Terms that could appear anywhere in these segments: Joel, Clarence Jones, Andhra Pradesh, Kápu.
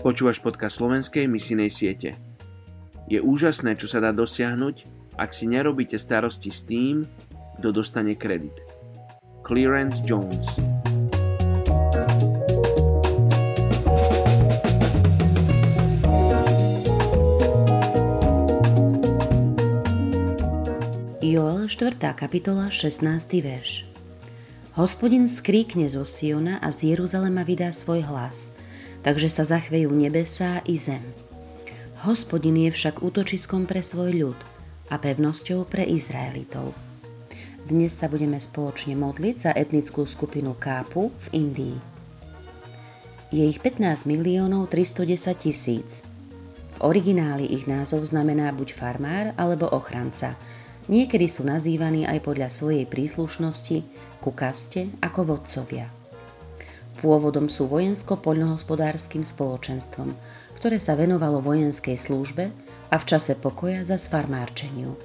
Počúvaš podcast slovenskej misijnej siete. Je úžasné, čo sa dá dosiahnuť, ak si nerobíte starosti s tým, kto dostane kredit. Clarence Jones. Joel 4. kapitola 16. verš. Hospodin skríkne zo Siona a z Jeruzalema vydá svoj hlas, takže sa zachvejú nebesá i zem. Hospodin je však útočiskom pre svoj ľud a pevnosťou pre Izraelitov. Dnes sa budeme spoločne modliť za etnickú skupinu Kápu v Indii. Je ich 15 310 000. V origináli ich názov znamená buď farmár alebo ochranca. Niekedy sú nazývaní aj podľa svojej príslušnosti ku kaste ako vodcovia. Pôvodom sú vojensko-poľnohospodárskym spoločenstvom, ktoré sa venovalo vojenskej službe a v čase pokoja farmárčeniu.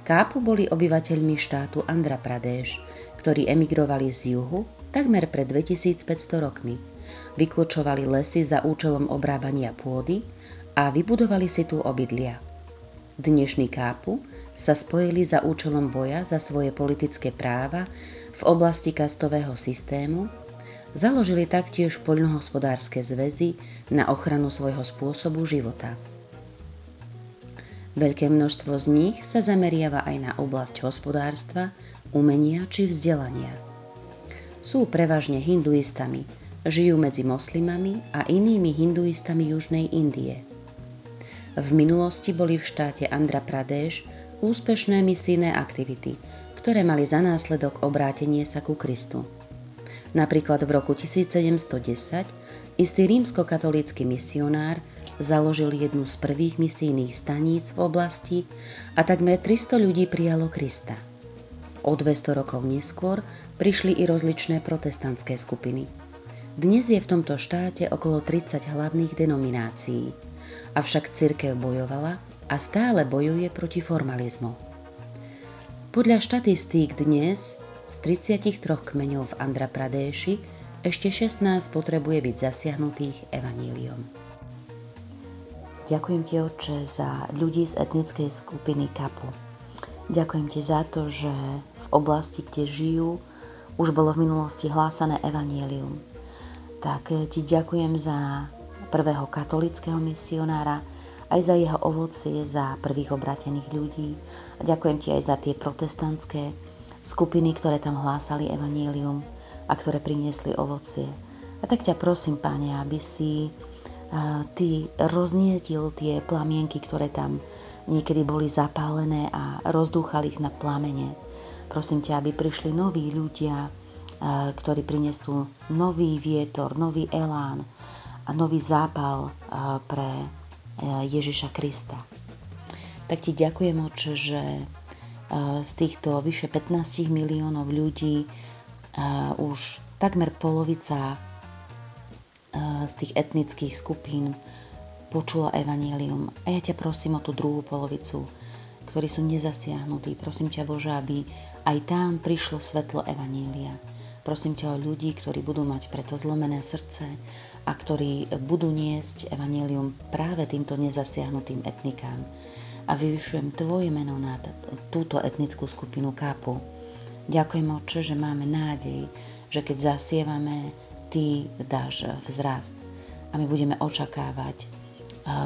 Kápu boli obyvateľmi štátu Andhra Pradesh, ktorí emigrovali z juhu takmer pred 2500 rokmi. Vyklčovali lesy za účelom obrábania pôdy a vybudovali si tu obydlia. Dnešní Kápu sa spojili za účelom boja za svoje politické práva v oblasti kastového systému. Založili taktiež poľnohospodárske zväzy na ochranu svojho spôsobu života. Veľké množstvo z nich sa zameriava aj na oblasť hospodárstva, umenia či vzdelania. Sú prevažne hinduistami, žijú medzi moslimami a inými hinduistami Južnej Indie. V minulosti boli v štáte Andhra Pradesh úspešné misijné aktivity, ktoré mali za následok obrátenie sa ku Kristu. Napríklad v roku 1710 istý rímskokatolícky misionár založil jednu z prvých misijných staníc v oblasti a takmer 300 ľudí prijalo Krista. O 200 rokov neskôr prišli i rozličné protestantské skupiny. Dnes je v tomto štáte okolo 30 hlavných denominácií, avšak cirkev bojovala a stále bojuje proti formalizmu. Podľa štatistík dnes z 33 kmeňov v Andhra Pradeši ešte 16 potrebuje byť zasiahnutých evaníliom. Ďakujem ti, Otče, za ľudí z etnickej skupiny Kápu. Ďakujem ti za to, že v oblasti, kde žijú, už bolo v minulosti hlásané evanílium. Tak ti ďakujem za prvého katolického misionára, aj za jeho ovocie, za prvých obratených ľudí. A ďakujem ti aj za tie protestantské skupiny, ktoré tam hlásali evanjelium a ktoré priniesli ovocie. A tak ťa prosím, Pane, aby si ty roznietil tie plamienky, ktoré tam niekedy boli zapálené a rozdúchali ich na plamene. Prosím ťa, aby prišli noví ľudia, ktorí prinesú nový vietor, nový elán a nový zápal pre Ježiša Krista. Tak ti ďakujem, Otče, že z týchto vyše 15 miliónov ľudí už takmer polovica z tých etnických skupín počula evanjelium. A ja ťa prosím o tú druhú polovicu, ktorí sú nezasiahnutí. Prosím ťa, Bože, aby aj tam prišlo svetlo evanjelia. Prosím ťa o ľudí, ktorí budú mať preto zlomené srdce a ktorí budú niesť evanjelium práve týmto nezasiahnutým etnikám. A vyvyšujem tvoje meno na túto etnickú skupinu Kápu. Ďakujem, Otče, že máme nádej, že keď zasievame, ty dáš vzrast a my budeme očakávať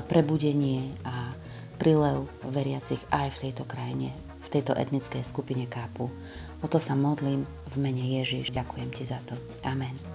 prebudenie a prílev veriacich aj v tejto krajine, v tejto etnickej skupine Kápu. O to sa modlím v mene Ježiš. Ďakujem ti za to. Amen.